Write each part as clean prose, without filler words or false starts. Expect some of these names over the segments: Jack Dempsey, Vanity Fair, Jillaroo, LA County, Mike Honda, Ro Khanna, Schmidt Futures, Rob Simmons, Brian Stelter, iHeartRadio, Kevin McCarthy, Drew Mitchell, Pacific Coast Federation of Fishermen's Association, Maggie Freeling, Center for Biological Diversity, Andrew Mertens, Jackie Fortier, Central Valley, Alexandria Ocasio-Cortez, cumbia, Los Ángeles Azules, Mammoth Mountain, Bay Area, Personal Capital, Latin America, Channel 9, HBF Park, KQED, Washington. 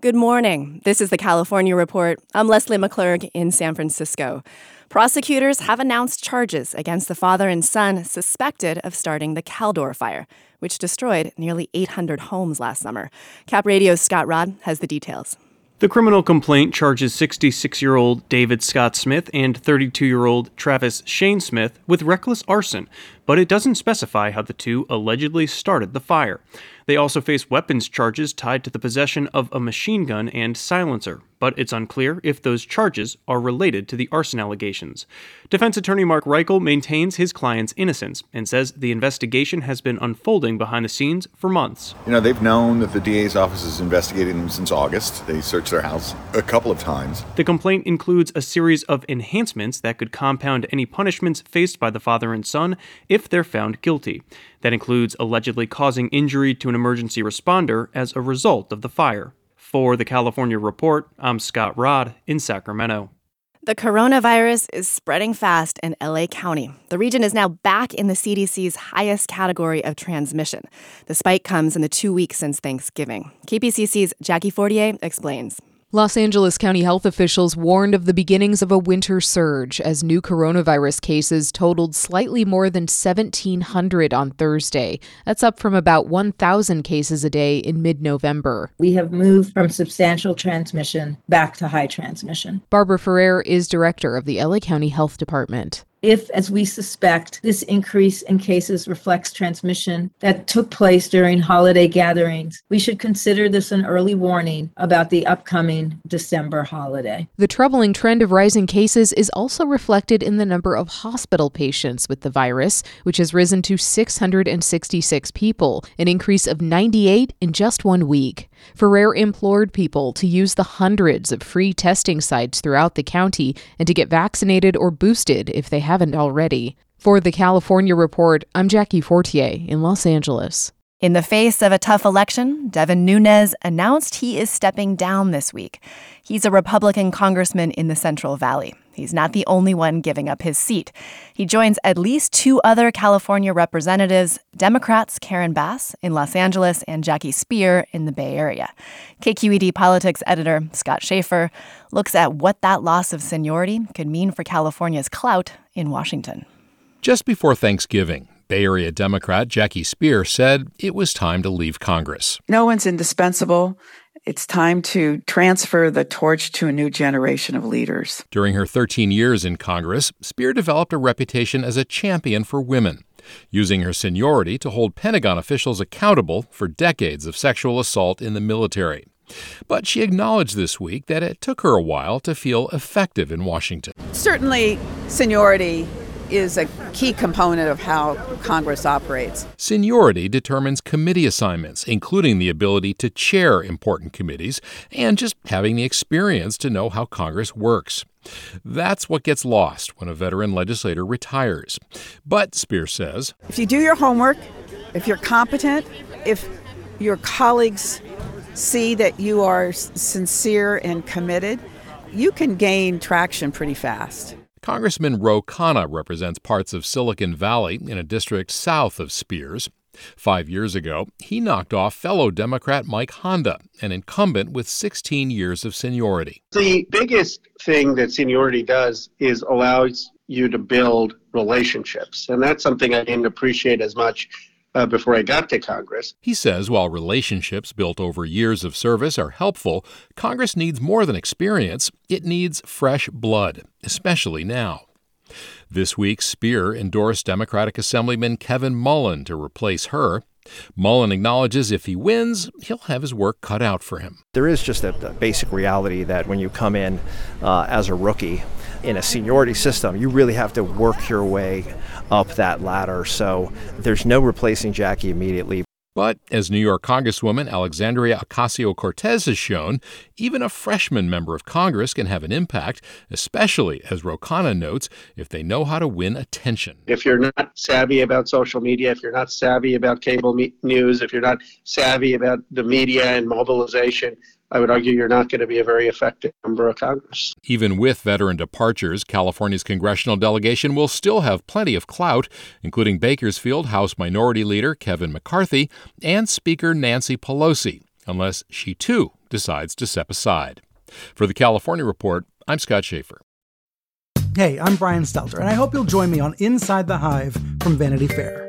Good morning. This is the California Report. I'm Leslie McClurg in San Francisco. Prosecutors have announced charges against the father and son suspected of starting the Caldor Fire, which destroyed nearly 800 homes last summer. Cap Radio's Scott Rodd has the details. The criminal complaint charges 66-year-old David Scott Smith and 32-year-old Travis Shane Smith with reckless arson, but it doesn't specify how the two allegedly started the fire. They also face weapons charges tied to the possession of a machine gun and silencer, but it's unclear if those charges are related to the arson allegations. Defense attorney Mark Reichel maintains his client's innocence and says the investigation has been unfolding behind the scenes for months. You know, they've known that the DA's office is investigating them since August. They searched their house a couple of times. The complaint includes a series of enhancements that could compound any punishments faced by the father and son if they're found guilty. That includes allegedly causing injury to an emergency responder as a result of the fire. For the California Report, I'm Scott Rodd in Sacramento. The coronavirus is spreading fast in LA County. The region is now back in the CDC's highest category of transmission. The spike comes in the 2 weeks since Thanksgiving. KPCC's Jackie Fortier explains. Los Angeles County health officials warned of the beginnings of a winter surge as new coronavirus cases totaled slightly more than 1,700 on Thursday. That's up from about 1,000 cases a day in mid-November. We have moved from substantial transmission back to high transmission. Barbara Ferrer is director of the LA County Health Department. If, as we suspect, this increase in cases reflects transmission that took place during holiday gatherings, we should consider this an early warning about the upcoming December holiday. The troubling trend of rising cases is also reflected in the number of hospital patients with the virus, which has risen to 666 people, an increase of 98 in just 1 week. Ferrer implored people to use the hundreds of free testing sites throughout the county and to get vaccinated or boosted if they haven't already. For the California Report, I'm Jackie Fortier in Los Angeles. In the face of a tough election, Devin Nunes announced he is stepping down this week. He's a Republican congressman in the Central Valley. He's not the only one giving up his seat. He joins at least 2 other California representatives, Democrats Karen Bass in Los Angeles and Jackie Speier in the Bay Area. KQED politics editor Scott Shafer looks at what that loss of seniority could mean for California's clout in Washington. Just before Thanksgiving, Bay Area Democrat Jackie Speier said it was time to leave Congress. No one's indispensable. It's time to transfer the torch to a new generation of leaders. During her 13 years in Congress, Speier developed a reputation as a champion for women, using her seniority to hold Pentagon officials accountable for decades of sexual assault in the military. But she acknowledged this week that it took her a while to feel effective in Washington. Certainly, seniority is a key component of how Congress operates. Seniority determines committee assignments, including the ability to chair important committees and just having the experience to know how Congress works. That's what gets lost when a veteran legislator retires. But, Speier says, if you do your homework, if you're competent, if your colleagues see that you are sincere and committed, you can gain traction pretty fast. Congressman Ro Khanna represents parts of Silicon Valley in a district south of Spears. 5 years ago, he knocked off fellow Democrat Mike Honda, an incumbent with 16 years of seniority. The biggest thing that seniority does is allows you to build relationships, and that's something I didn't appreciate as much before I got to Congress. He says while relationships built over years of service are helpful, Congress needs more than experience. It needs fresh blood, especially now. This week, Speier endorsed Democratic Assemblyman Kevin Mullen to replace her. Mullen acknowledges if he wins, he'll have his work cut out for him. There is just a basic reality that when you come in as a rookie in a seniority system, you really have to work your way up that ladder. So there's no replacing Jackie immediately. But as New York Congresswoman Alexandria Ocasio-Cortez has shown, even a freshman member of Congress can have an impact, especially, as Ro Khanna notes, if they know how to win attention. If you're not savvy about social media, if you're not savvy about cable news, if you're not savvy about the media and mobilization, I would argue you're not going to be a very effective member of Congress. Even with veteran departures, California's congressional delegation will still have plenty of clout, including Bakersfield House Minority Leader Kevin McCarthy and Speaker Nancy Pelosi, unless she too decides to step aside. For the California Report, I'm Scott Shafer. Hey, I'm Brian Stelter, and I hope you'll join me on Inside the Hive from Vanity Fair.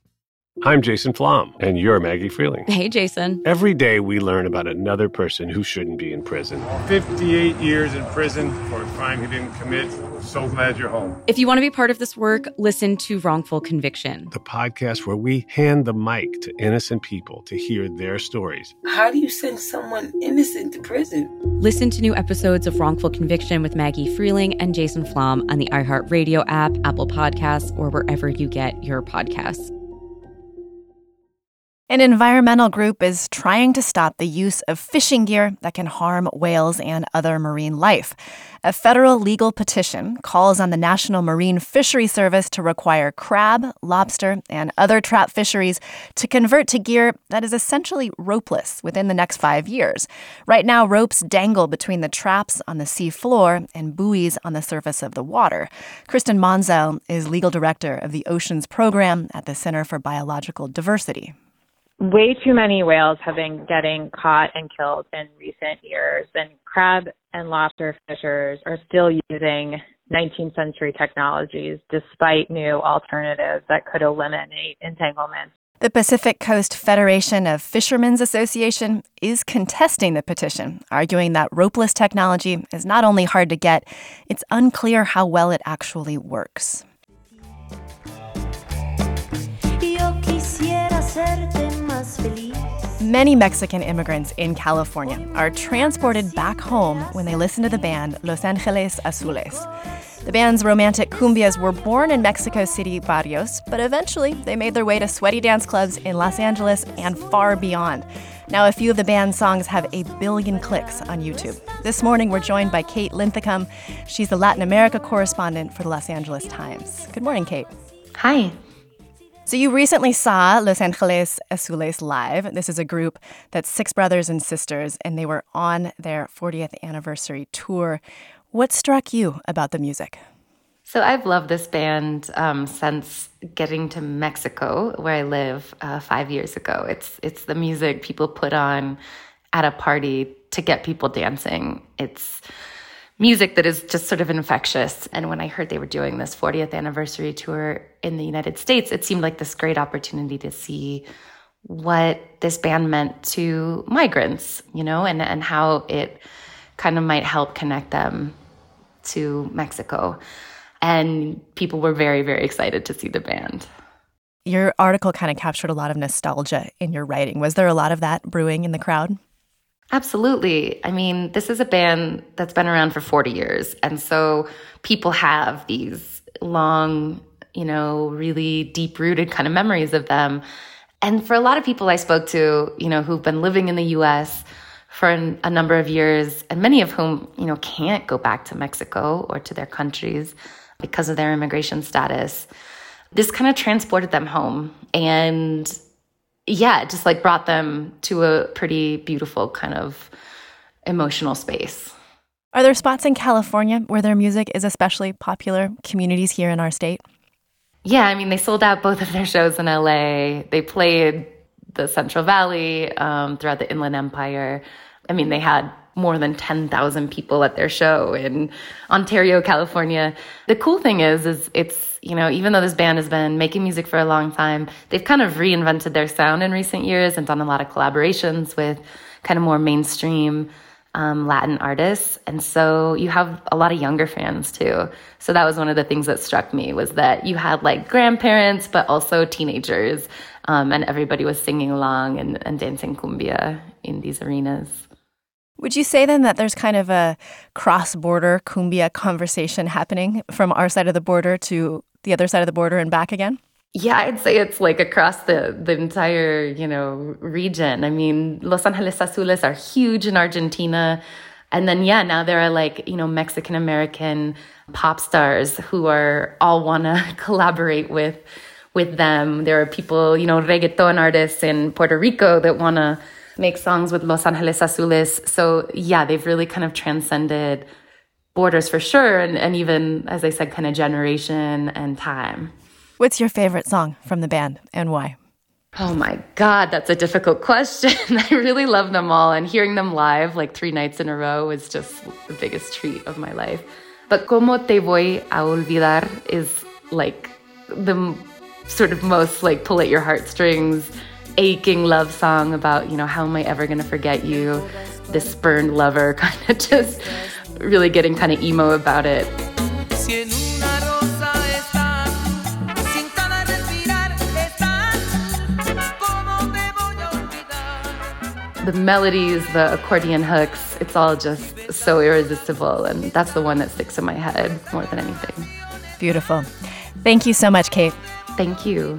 I'm Jason Flom, and you're Maggie Freeling. Hey, Jason. Every day we learn about another person who shouldn't be in prison. 58 years in prison for a crime he didn't commit. So glad you're home. If you want to be part of this work, listen to Wrongful Conviction, the podcast where we hand the mic to innocent people to hear their stories. How do you send someone innocent to prison? Listen to new episodes of Wrongful Conviction with Maggie Freeling and Jason Flom on the iHeartRadio app, Apple Podcasts, or wherever you get your podcasts. An environmental group is trying to stop the use of fishing gear that can harm whales and other marine life. A federal legal petition calls on the National Marine Fisheries Service to require crab, lobster, and other trap fisheries to convert to gear that is essentially ropeless within the next 5 years. Right now, ropes dangle between the traps on the sea floor and buoys on the surface of the water. Kristen Monzel is legal director of the Oceans Program at the Center for Biological Diversity. Way too many whales have been getting caught and killed in recent years, and crab and lobster fishers are still using 19th century technologies despite new alternatives that could eliminate entanglements. The Pacific Coast Federation of Fishermen's Association is contesting the petition, arguing that ropeless technology is not only hard to get, it's unclear how well it actually works. Many Mexican immigrants in California are transported back home when they listen to the band Los Ángeles Azules. The band's romantic cumbias were born in Mexico City barrios, but eventually they made their way to sweaty dance clubs in Los Angeles and far beyond. Now, a few of the band's songs have 1 billion clicks on YouTube. This morning, we're joined by Kate Linthicum. She's the Latin America correspondent for the Los Angeles Times. Good morning, Kate. Hi. So you recently saw Los Angeles Azules live. This is a group that's 6 brothers and sisters, and they were on their 40th anniversary tour. What struck you about the music? So I've loved this band since getting to Mexico, where I live, 5 years ago. It's the music people put on at a party to get people dancing. It's music that is just sort of infectious. And when I heard they were doing this 40th anniversary tour in the United States, it seemed like this great opportunity to see what this band meant to migrants, you know, and how it kind of might help connect them to Mexico. And people were very, very excited to see the band. Your article kind of captured a lot of nostalgia in your writing. Was there a lot of that brewing in the crowd? Absolutely. I mean, this is a band that's been around for 40 years. And so people have these long, you know, really deep-rooted kind of memories of them. And for a lot of people I spoke to, you know, who've been living in the U.S. for a number of years, and many of whom, you know, can't go back to Mexico or to their countries because of their immigration status, this kind of transported them home. And yeah, it just like brought them to a pretty beautiful kind of emotional space. Are there spots in California where their music is especially popular, communities here in our state? Yeah, I mean, they sold out both of their shows in LA. They played the Central Valley, throughout the Inland Empire. I mean, they had more than 10,000 people at their show in Ontario, California. The cool thing is it's, you know, even though this band has been making music for a long time, they've kind of reinvented their sound in recent years and done a lot of collaborations with kind of more mainstream Latin artists. And so you have a lot of younger fans too. So that was one of the things that struck me, was that you had like grandparents, but also teenagers. And everybody was singing along and dancing cumbia in these arenas. Would you say then that there's kind of a cross-border cumbia conversation happening from our side of the border to the other side of the border and back again? Yeah, I'd say it's like across the entire, you know, region. I mean, Los Angeles Azules are huge in Argentina. And then, yeah, now there are like, you know, Mexican-American pop stars who are all want to collaborate with them. There are people, you know, reggaeton artists in Puerto Rico that want to make songs with Los Angeles Azules. So yeah, they've really kind of transcended borders for sure. And even, as I said, kind of generation and time. What's your favorite song from the band and why? Oh my God, that's a difficult question. I really love them all, and hearing them live like 3 nights in a row was just the biggest treat of my life. But Como Te Voy a Olvidar is like the sort of most like pull at your heartstrings, aching love song about, you know, how am I ever going to forget you? This spurned lover, kind of just really getting kind of emo about it. The melodies, the accordion hooks, it's all just so irresistible. And that's the one that sticks in my head more than anything. Beautiful. Thank you so much, Kate. Thank you.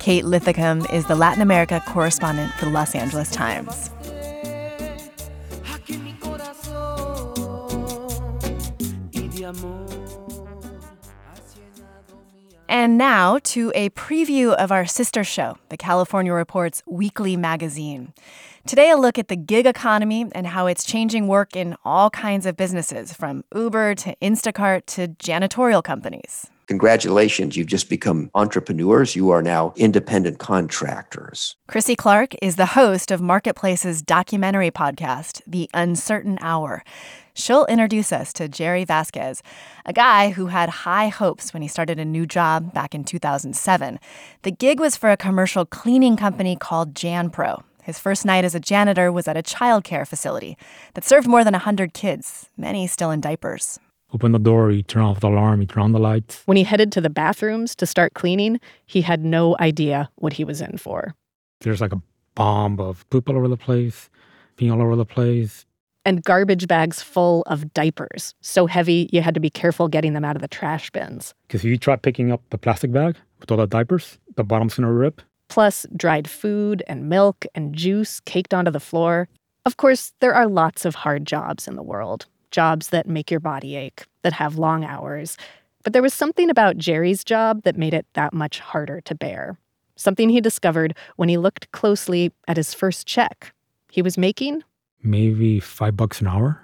Kate Linthicum is the Latin America correspondent for the Los Angeles Times. And now to a preview of our sister show, the California Report's weekly magazine. Today, a look at the gig economy and how it's changing work in all kinds of businesses, from Uber to Instacart to janitorial companies. Congratulations, you've just become entrepreneurs. You are now independent contractors. Chrissy Clark is the host of Marketplace's documentary podcast, The Uncertain Hour. She'll introduce us to Jerry Vasquez, a guy who had high hopes when he started a new job back in 2007. The gig was for a commercial cleaning company called JanPro. His first night as a janitor was at a child care facility that served more than 100 kids, many still in diapers. Open the door, he turned off the alarm, he turned on the lights. When he headed to the bathrooms to start cleaning, he had no idea what he was in for. There's like a bomb of poop all over the place, pee all over the place. And garbage bags full of diapers, so heavy you had to be careful getting them out of the trash bins. Because if you try picking up the plastic bag with all the diapers, the bottom's going to rip. Plus dried food and milk and juice caked onto the floor. Of course, there are lots of hard jobs in the world, jobs that make your body ache, that have long hours. But there was something about Jerry's job that made it that much harder to bear. Something he discovered when he looked closely at his first check. He was making maybe $5 an hour.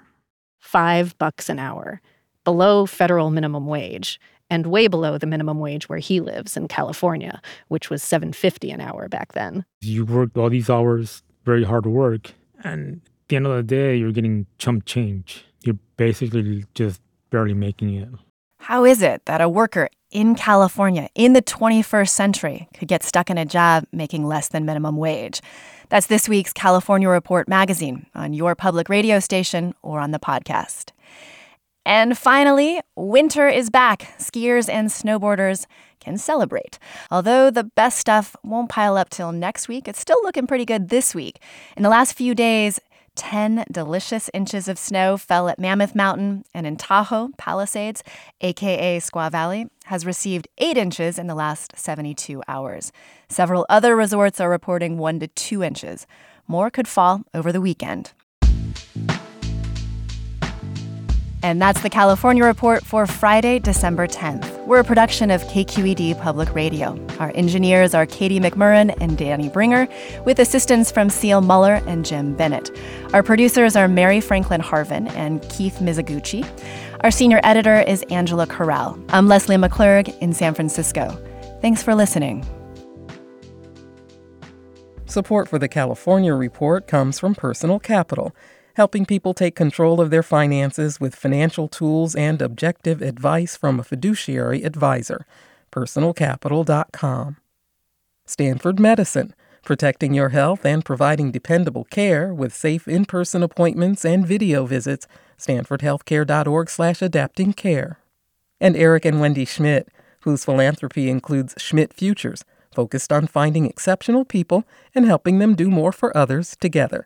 $5 an hour, below federal minimum wage, and way below the minimum wage where he lives in California, which was $7.50 an hour back then. You worked all these hours, very hard work, and at the end of the day, you're getting chump change. You're basically just barely making it. How is it that a worker in California in the 21st century could get stuck in a job making less than minimum wage? That's this week's California Report magazine on your public radio station or on the podcast. And finally, winter is back. Skiers and snowboarders can celebrate. Although the best stuff won't pile up till next week, it's still looking pretty good this week. In the last few days, 10 delicious inches of snow fell at Mammoth Mountain, and in Tahoe, Palisades, aka Squaw Valley, has received 8 inches in the last 72 hours. Several other resorts are reporting 1 to 2 inches. More could fall over the weekend. And that's the California Report for Friday, December 10th. We're a production of KQED Public Radio. Our engineers are Katie McMurran and Danny Bringer, with assistance from Seal Muller and Jim Bennett. Our producers are Mary Franklin Harvin and Keith Mizuguchi. Our senior editor is Angela Corral. I'm Leslie McClurg in San Francisco. Thanks for listening. Support for the California Report comes from Personal Capital. helping people take control of their finances with financial tools and objective advice from a fiduciary advisor. Personalcapital.com. Stanford Medicine, protecting your health and providing dependable care with safe in-person appointments and video visits. StanfordHealthcare.org/adaptingcare. And Eric and Wendy Schmidt, whose philanthropy includes Schmidt Futures, focused on finding exceptional people and helping them do more for others together.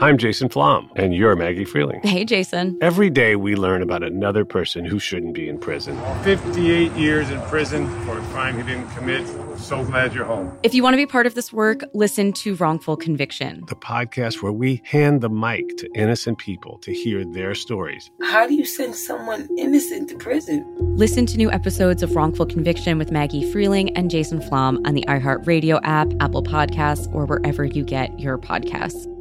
I'm Jason Flom, and you're Maggie Freeling. Hey, Jason. Every day we learn about another person who shouldn't be in prison. 58 years in prison for a crime he didn't commit. So glad you're home. If you want to be part of this work, listen to Wrongful Conviction, the podcast where we hand the mic to innocent people to hear their stories. How do you send someone innocent to prison? Listen to new episodes of Wrongful Conviction with Maggie Freeling and Jason Flom on the iHeartRadio app, Apple Podcasts, or wherever you get your podcasts.